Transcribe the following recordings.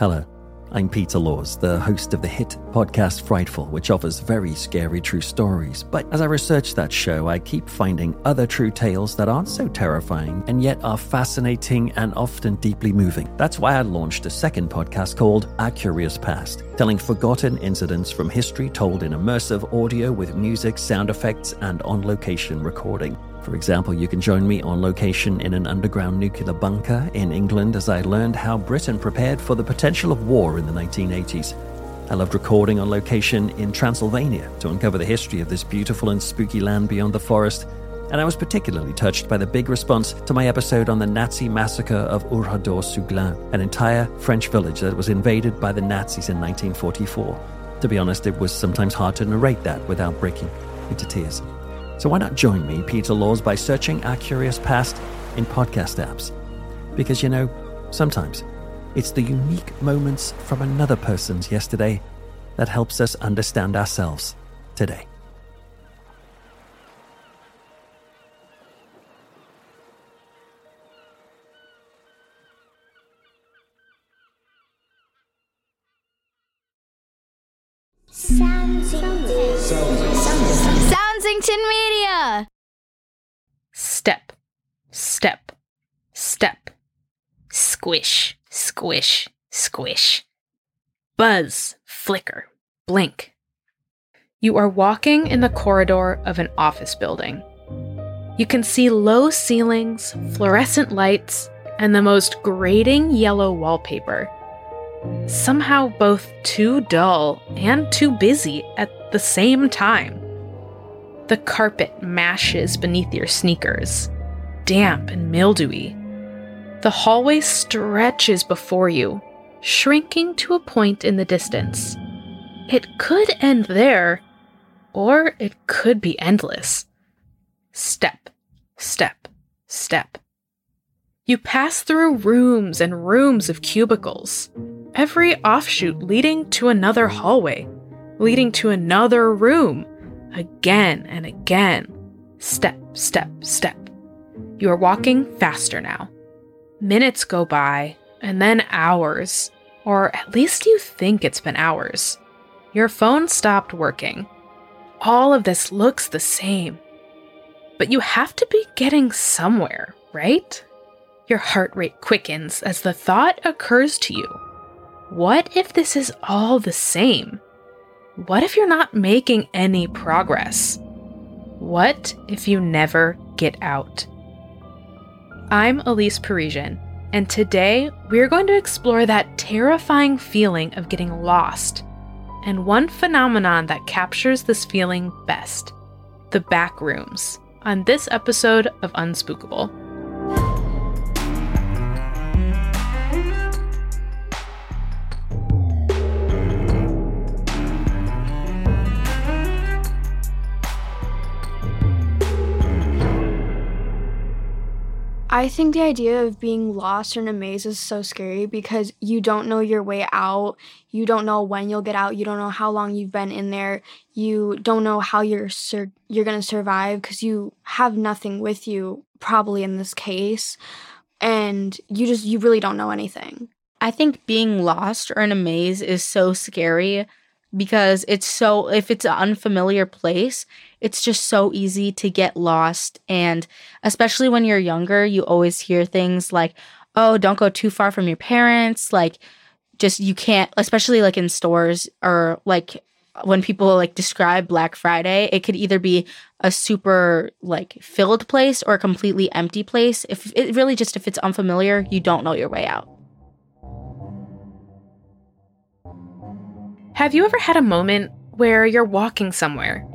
Hello, I'm Peter Laws, the host of the hit podcast Frightful, which offers very scary true stories. But as I research that show, I keep finding other true tales that aren't so terrifying and yet are fascinating and often deeply moving. That's why I launched a second podcast called A Curious Past, telling forgotten incidents from history told in immersive audio with music, sound effects, and on-location recording. For example, you can join me on location in an underground nuclear bunker in England as I learned how Britain prepared for the potential of war in the 1980s. I loved recording on location in Transylvania to uncover the history of this beautiful and spooky land beyond the forest, and I was particularly touched by the big response to my episode on the Nazi massacre of Oradour-sur-Glane, an entire French village that was invaded by the Nazis in 1944. To be honest, it was sometimes hard to narrate that without breaking into tears. So why not join me, Peter Laws, by searching Our Curious Past in podcast apps? Because, you know, sometimes it's the unique moments from another person's yesterday that helps us understand ourselves today. Media. Step, step, step, squish, squish, squish, buzz, flicker, blink. You are walking in the corridor of an office building. You can see low ceilings, fluorescent lights, and the most grating yellow wallpaper. Somehow both too dull and too busy at the same time. The carpet mashes beneath your sneakers, damp and mildewy. The hallway stretches before you, shrinking to a point in the distance. It could end there, or it could be endless. Step, step, step. You pass through rooms and rooms of cubicles, every offshoot leading to another hallway, leading to another room. Again and again. Step, step, step. You are walking faster now. Minutes go by, and then hours. Or at least you think it's been hours. Your phone stopped working. All of this looks the same. But you have to be getting somewhere, right? Your heart rate quickens as the thought occurs to you. What if this is all the same? What if you're not making any progress? What if you never get out? I'm Elise Parisian, and today we're going to explore that terrifying feeling of getting lost, and one phenomenon that captures this feeling best, the backrooms, on this episode of Unspookable. I think the idea of being lost in a maze is so scary because you don't know your way out. You don't know when you'll get out. You don't know how long you've been in there. You don't know how you're going to survive because you have nothing with you, probably in this case. And you really don't know anything. I think being lost or in a maze is so scary because if it's an unfamiliar place, it's just so easy to get lost. And especially when you're younger, you always hear things like, oh, don't go too far from your parents. Like, just you can't, especially like in stores or like when people like describe Black Friday, it could either be a super like filled place or a completely empty place. If it's unfamiliar, you don't know your way out. Have you ever had a moment where you're walking somewhere?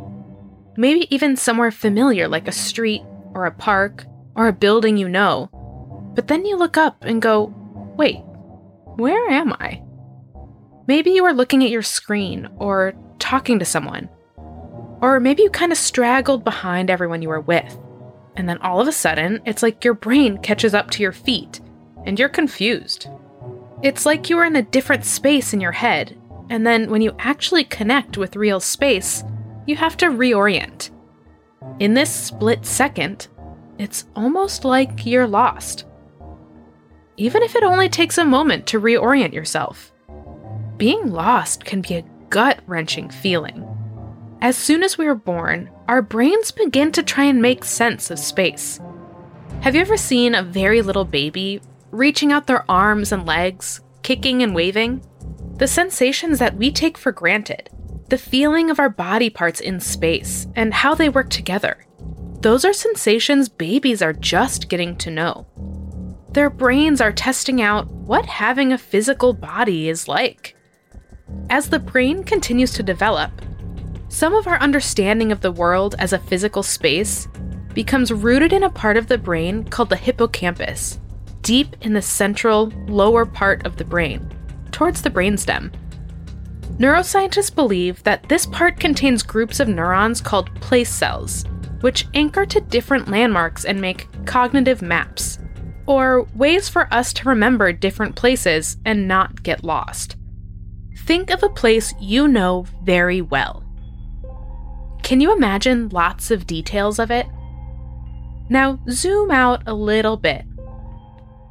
Maybe even somewhere familiar like a street or a park or a building you know. But then you look up and go, wait, where am I? Maybe you are looking at your screen or talking to someone. Or maybe you kind of straggled behind everyone you were with. And then all of a sudden, it's like your brain catches up to your feet and you're confused. It's like you are in a different space in your head. And then when you actually connect with real space, you have to reorient. In this split second, it's almost like you're lost. Even if it only takes a moment to reorient yourself, Being lost can be a gut-wrenching feeling. As soon as we are born, our brains begin to try and make sense of space. Have you ever seen a very little baby reaching out their arms and legs, kicking and waving? The sensations that we take for granted, the feeling of our body parts in space, and how they work together. Those are sensations babies are just getting to know. Their brains are testing out what having a physical body is like. As the brain continues to develop, some of our understanding of the world as a physical space becomes rooted in a part of the brain called the hippocampus, deep in the central, lower part of the brain, towards the brainstem. Neuroscientists believe that this part contains groups of neurons called place cells, which anchor to different landmarks and make cognitive maps, or ways for us to remember different places and not get lost. Think of a place you know very well. Can you imagine lots of details of it? Now zoom out a little bit.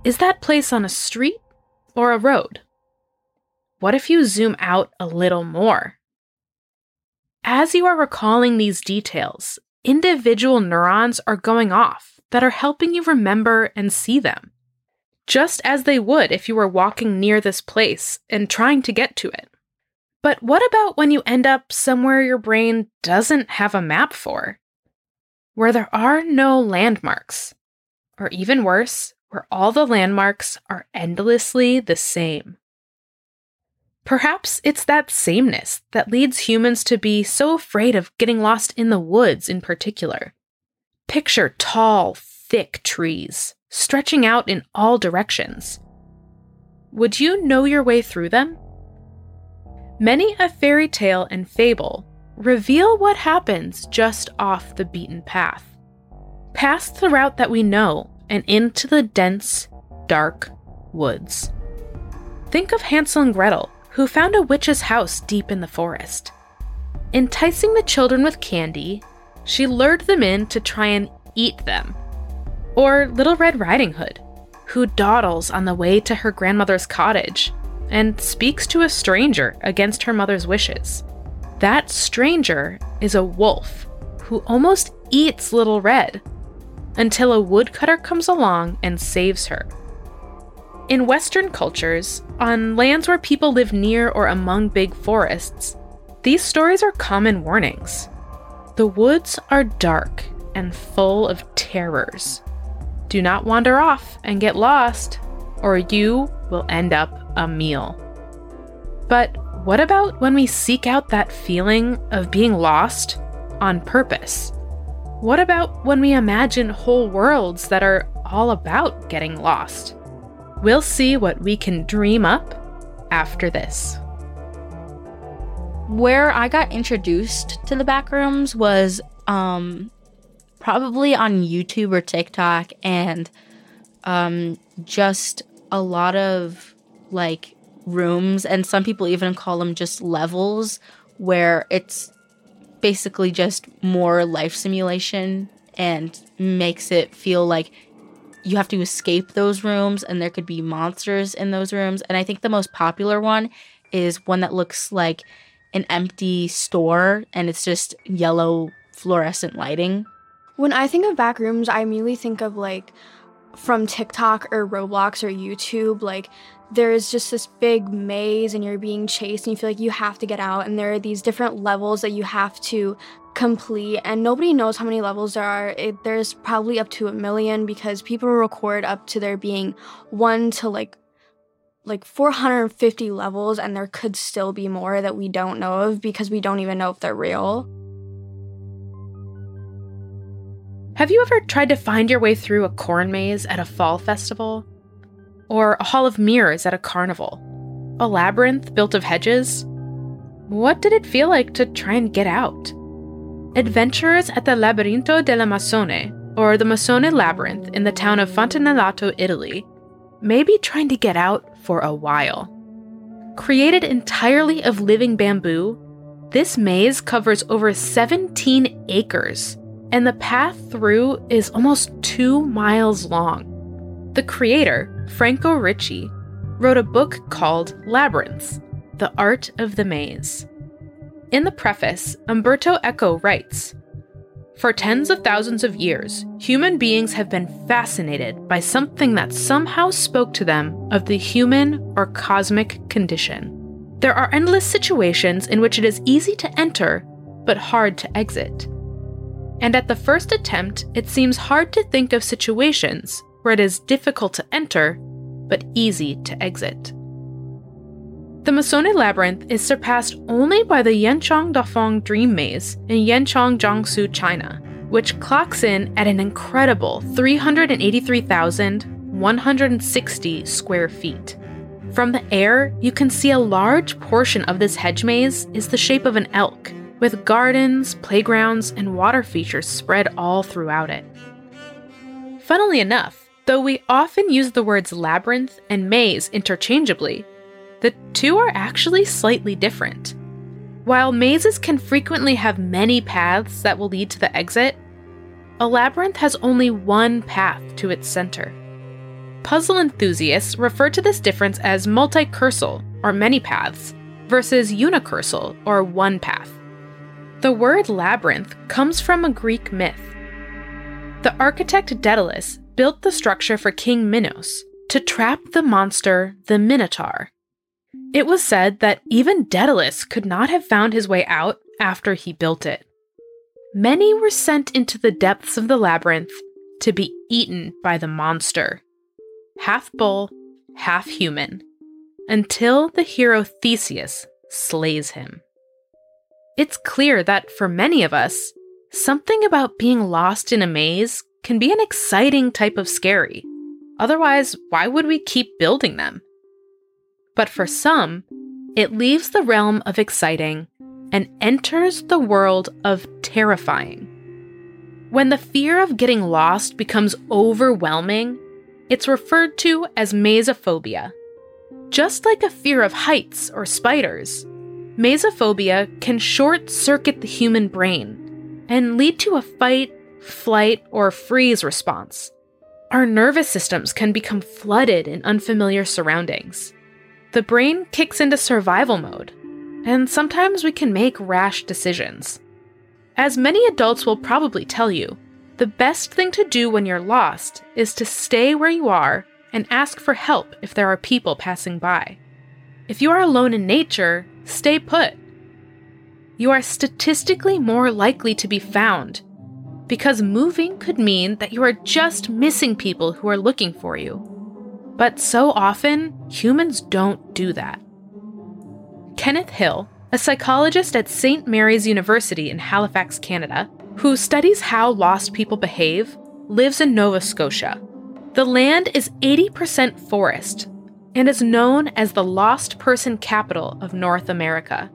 Is that place on a street or a road? What if you zoom out a little more? As you are recalling these details, individual neurons are going off that are helping you remember and see them, just as they would if you were walking near this place and trying to get to it. But what about when you end up somewhere your brain doesn't have a map for, where there are no landmarks, or even worse, where all the landmarks are endlessly the same? Perhaps it's that sameness that leads humans to be so afraid of getting lost in the woods in particular. Picture tall, thick trees stretching out in all directions. Would you know your way through them? Many a fairy tale and fable reveal what happens just off the beaten path, past the route that we know and into the dense, dark woods. Think of Hansel and Gretel, who found a witch's house deep in the forest. Enticing the children with candy, she lured them in to try and eat them. Or Little Red Riding Hood, who dawdles on the way to her grandmother's cottage and speaks to a stranger against her mother's wishes. That stranger is a wolf who almost eats Little Red until a woodcutter comes along and saves her. In Western cultures, on lands where people live near or among big forests, these stories are common warnings. The woods are dark and full of terrors. Do not wander off and get lost, or you will end up a meal. But what about when we seek out that feeling of being lost on purpose? What about when we imagine whole worlds that are all about getting lost? We'll see what we can dream up after this. Where I got introduced to the Backrooms was probably on YouTube or TikTok, and just a lot of like rooms, and some people even call them just levels, where it's basically just more life simulation and makes it feel like you have to escape those rooms, and there could be monsters in those rooms. And I think the most popular one is one that looks like an empty store, and it's just yellow fluorescent lighting. When I think of Backrooms, I immediately think of like from TikTok or Roblox or YouTube, like there's just this big maze and you're being chased and you feel like you have to get out, and there are these different levels that you have to complete, and nobody knows how many levels there are. There's probably up to 1,000,000 because people record up to there being 1 to 450 levels, and there could still be more that we don't know of because we don't even know if they're real. Have you ever tried to find your way through a corn maze at a fall festival? Or a hall of mirrors at a carnival? A labyrinth built of hedges? What did it feel like to try and get out? Adventurers at the Labirinto della Masone, or the Masone Labyrinth in the town of Fontanellato, Italy, may be trying to get out for a while. Created entirely of living bamboo, this maze covers over 17 acres, and the path through is almost 2 miles long. The creator, Franco Ricci, wrote a book called Labyrinths, The Art of the Maze. In the preface, Umberto Eco writes, "For tens of thousands of years, human beings have been fascinated by something that somehow spoke to them of the human or cosmic condition. There are endless situations in which it is easy to enter, but hard to exit. And at the first attempt, it seems hard to think of situations where it is difficult to enter, but easy to exit." The Masone Labyrinth is surpassed only by the Yanchang Dafong Dream Maze in Yanchang, Jiangsu, China, which clocks in at an incredible 383,160 square feet. From the air, you can see a large portion of this hedge maze is the shape of an elk, with gardens, playgrounds, and water features spread all throughout it. Funnily enough, though we often use the words labyrinth and maze interchangeably, the two are actually slightly different. While mazes can frequently have many paths that will lead to the exit, a labyrinth has only one path to its center. Puzzle enthusiasts refer to this difference as multicursal, or many paths, versus unicursal, or one path. The word labyrinth comes from a Greek myth. The architect Daedalus built the structure for King Minos to trap the monster, the Minotaur. It was said that even Daedalus could not have found his way out after he built it. Many were sent into the depths of the labyrinth to be eaten by the monster, half bull, half human, until the hero Theseus slays him. It's clear that for many of us, something about being lost in a maze can be an exciting type of scary. Otherwise, why would we keep building them? But for some, it leaves the realm of exciting and enters the world of terrifying. When the fear of getting lost becomes overwhelming, it's referred to as mazeophobia. Just like a fear of heights or spiders, mazeophobia can short-circuit the human brain and lead to a fight, flight, or freeze response. Our nervous systems can become flooded in unfamiliar surroundings. The brain kicks into survival mode, and sometimes we can make rash decisions. As many adults will probably tell you, the best thing to do when you're lost is to stay where you are and ask for help if there are people passing by. If you are alone in nature, stay put. You are statistically more likely to be found, because moving could mean that you are just missing people who are looking for you. But so often, humans don't do that. Kenneth Hill, a psychologist at St. Mary's University in Halifax, Canada, who studies how lost people behave, lives in Nova Scotia. The land is 80% forest and is known as the lost person capital of North America.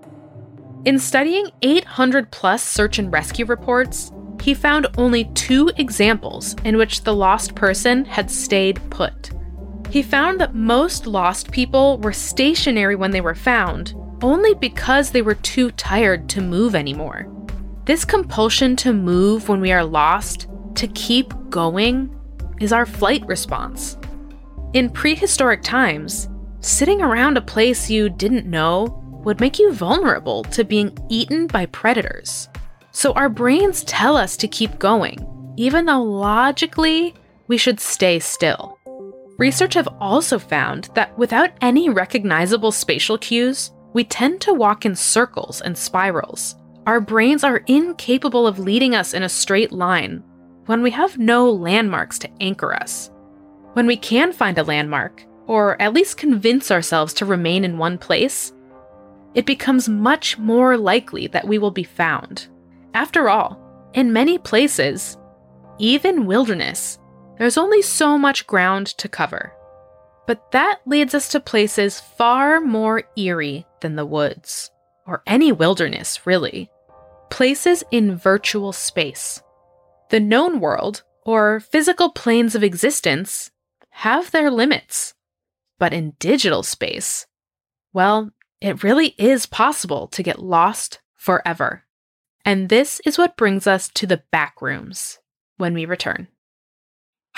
In studying 800-plus search and rescue reports, he found only 2 examples in which the lost person had stayed put. He found that most lost people were stationary when they were found, only because they were too tired to move anymore. This compulsion to move when we are lost, to keep going, is our flight response. In prehistoric times, sitting around a place you didn't know would make you vulnerable to being eaten by predators. So our brains tell us to keep going, even though logically we should stay still. Research have also found that without any recognizable spatial cues, we tend to walk in circles and spirals. Our brains are incapable of leading us in a straight line when we have no landmarks to anchor us. When we can find a landmark, or at least convince ourselves to remain in one place, it becomes much more likely that we will be found. After all, in many places, even wilderness, there's only so much ground to cover. But that leads us to places far more eerie than the woods, or any wilderness, really. Places in virtual space. The known world, or physical planes of existence, have their limits. But in digital space, well, it really is possible to get lost forever. And this is what brings us to the backrooms when we return.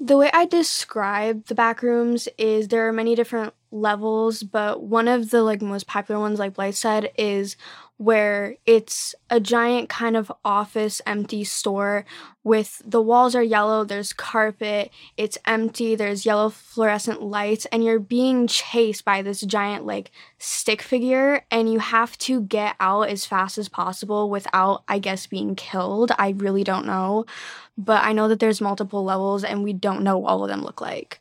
The way I describe the Backrooms is there are many different levels, but one of the most popular ones, like Blythe said, is where it's a giant kind of office empty store with the walls are yellow, there's carpet, it's empty, there's yellow fluorescent lights, and you're being chased by this giant stick figure, and you have to get out as fast as possible without, I guess, being killed. I really don't know, but I know that there's multiple levels and we don't know what all of them look like.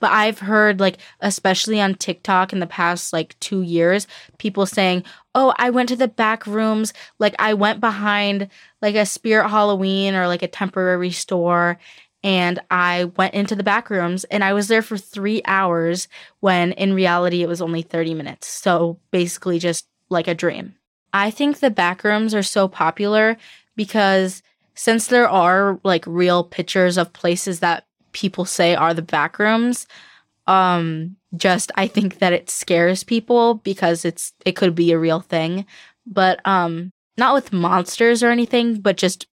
But I've heard, especially on TikTok in the past, 2 years, people saying, oh, I went to the back rooms. I went behind, a Spirit Halloween or, a temporary store, and I went into the back rooms, and I was there for 3 hours when, in reality, it was only 30 minutes. So, basically, just a dream. I think the back rooms are so popular because since there are, real pictures of places that people say are the back rooms. I think that it scares people because it could be a real thing, but not with monsters or anything, but just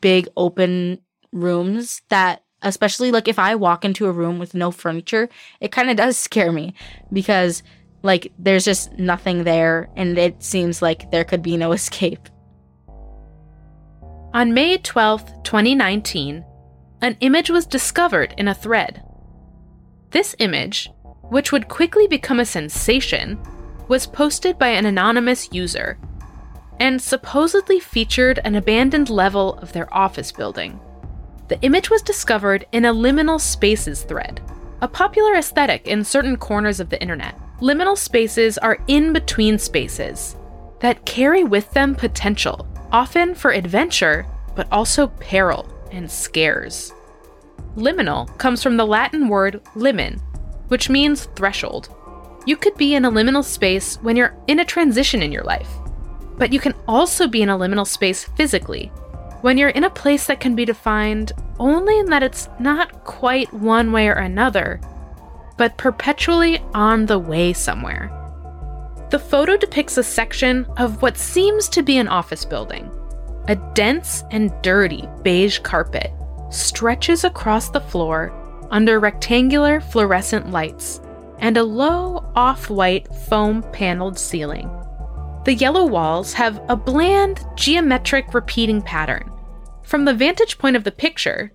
big open rooms that, especially if I walk into a room with no furniture, it kind of does scare me because there's just nothing there and it seems like there could be no escape. On May 12th, 2019, an image was discovered in a thread. This image, which would quickly become a sensation, was posted by an anonymous user and supposedly featured an abandoned level of their office building. The image was discovered in a liminal spaces thread, a popular aesthetic in certain corners of the internet. Liminal spaces are in-between spaces that carry with them potential, often for adventure, but also peril and scares. Liminal comes from the Latin word limen, which means threshold. You could be in a liminal space when you're in a transition in your life, but you can also be in a liminal space physically, when you're in a place that can be defined only in that it's not quite one way or another, but perpetually on the way somewhere. The photo depicts a section of what seems to be an office building. A dense and dirty beige carpet stretches across the floor under rectangular fluorescent lights and a low off-white foam-paneled ceiling. The yellow walls have a bland geometric repeating pattern. From the vantage point of the picture,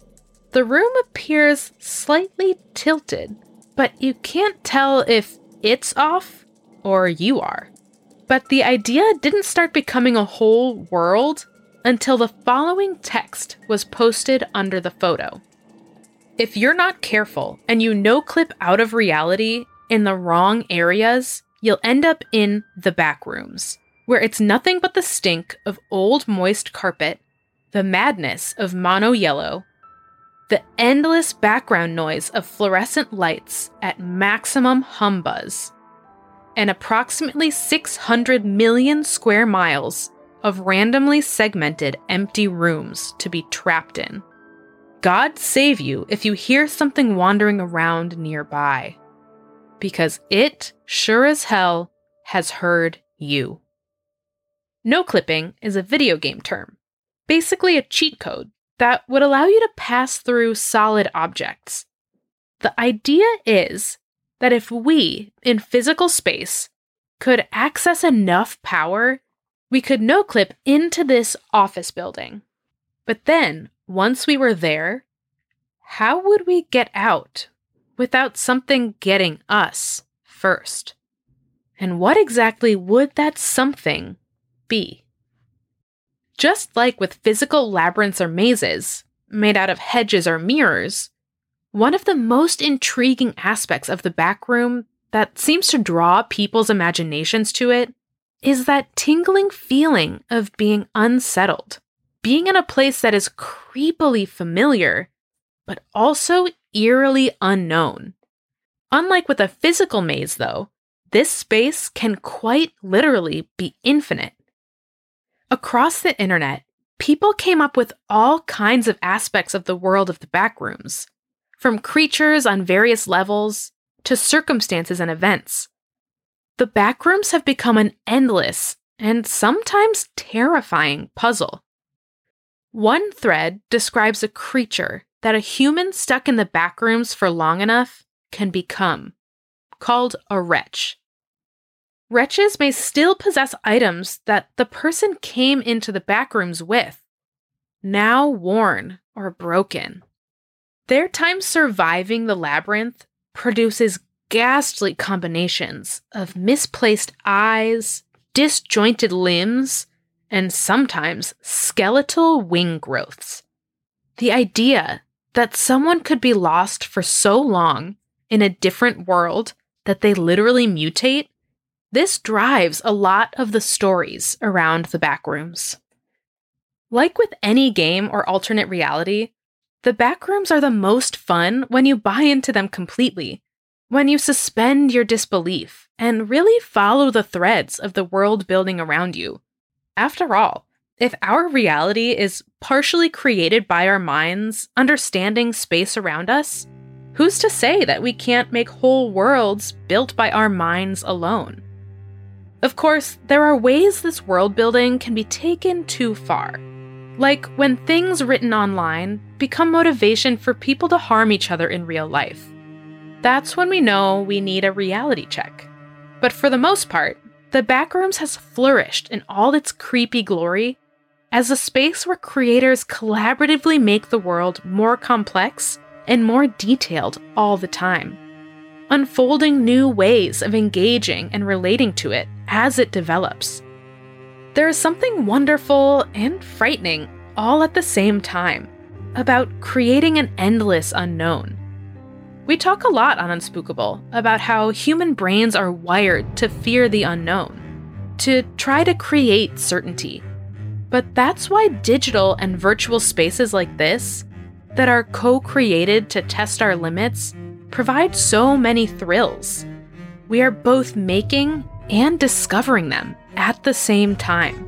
the room appears slightly tilted, but you can't tell if it's off or you are. But the idea didn't start becoming a whole world until the following text was posted under the photo. If you're not careful and you no-clip out of reality in the wrong areas, you'll end up in the back rooms, where it's nothing but the stink of old moist carpet, the madness of mono yellow, the endless background noise of fluorescent lights at maximum hum buzz, and approximately 600 million square miles of randomly segmented empty rooms to be trapped in. God save you if you hear something wandering around nearby, because it sure as hell has heard you. No-clipping is a video game term, basically a cheat code that would allow you to pass through solid objects. The idea is that if we, in physical space, could access enough power, we could no-clip into this office building. But then, once we were there, how would we get out without something getting us first? And what exactly would that something be? Just like with physical labyrinths or mazes, made out of hedges or mirrors, one of the most intriguing aspects of the back room that seems to draw people's imaginations to it is that tingling feeling of being unsettled, being in a place that is creepily familiar, but also eerily unknown. Unlike with a physical maze, though, this space can quite literally be infinite. Across the internet, people came up with all kinds of aspects of the world of the Backrooms, from creatures on various levels to circumstances and events. The Backrooms have become an endless and sometimes terrifying puzzle. One thread describes a creature that a human stuck in the Backrooms for long enough can become, called a wretch. Wretches may still possess items that the person came into the Backrooms with, now worn or broken. Their time surviving the labyrinth produces ghastly combinations of misplaced eyes, disjointed limbs, and sometimes skeletal wing growths. The idea that someone could be lost for so long in a different world that they literally mutate, this drives a lot of the stories around the Backrooms. Like with any game or alternate reality, the Backrooms are the most fun when you buy into them completely, when you suspend your disbelief and really follow the threads of the world building around you. After all, if our reality is partially created by our minds understanding space around us, who's to say that we can't make whole worlds built by our minds alone? Of course, there are ways this world building can be taken too far, like when things written online become motivation for people to harm each other in real life. That's when we know we need a reality check. But for the most part, the Backrooms has flourished in all its creepy glory as a space where creators collaboratively make the world more complex and more detailed all the time, unfolding new ways of engaging and relating to it as it develops. There is something wonderful and frightening all at the same time about creating an endless unknown. We talk a lot on Unspookable about how human brains are wired to fear the unknown, to try to create certainty. But that's why digital and virtual spaces like this, that are co-created to test our limits, provide so many thrills. We are both making and discovering them at the same time.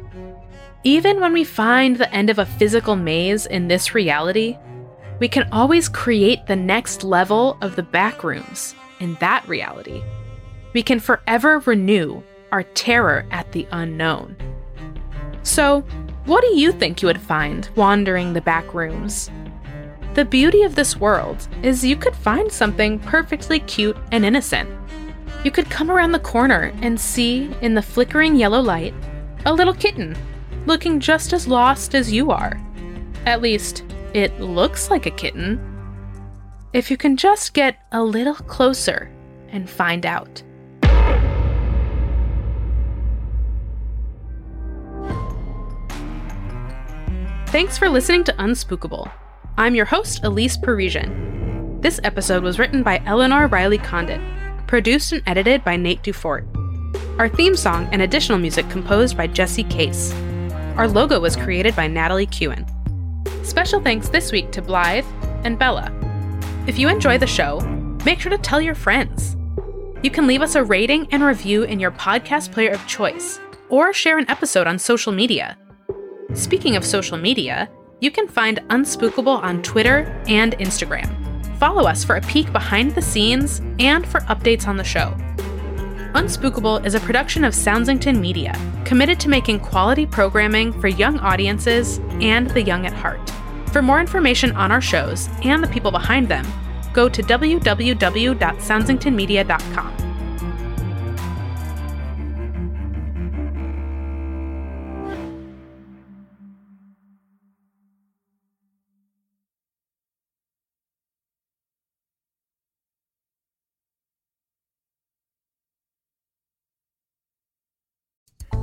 Even when we find the end of a physical maze in this reality, we can always create the next level of the Backrooms in that reality. We can forever renew our terror at the unknown. So, what do you think you would find wandering the Backrooms? The beauty of this world is you could find something perfectly cute and innocent. You could come around the corner and see, in the flickering yellow light, a little kitten looking just as lost as you are. At least, it looks like a kitten. If you can just get a little closer and find out. Thanks for listening to Unspookable. I'm your host, Elise Parisian. This episode was written by Eleanor Riley Condit, produced and edited by Nate Dufort. Our theme song and additional music composed by Jesse Case. Our logo was created by Natalie Kewen. Special thanks this week to Blythe and Bella. If you enjoy the show, make sure to tell your friends. You can leave us a rating and review in your podcast player of choice, or share an episode on social media. Speaking of social media, you can find Unspookable on Twitter and Instagram. Follow us for a peek behind the scenes and for updates on the show. Unspookable is a production of Soundsington Media, committed to making quality programming for young audiences and the young at heart. For more information on our shows and the people behind them, go to www.soundsingtonmedia.com.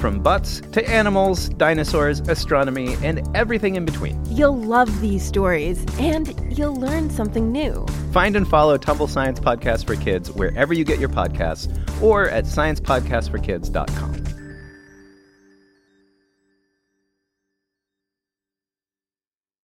from butts to animals, dinosaurs, astronomy, and everything in between. You'll love these stories, and you'll learn something new. Find and follow Tumble Science Podcast for Kids wherever you get your podcasts or at sciencepodcastforkids.com.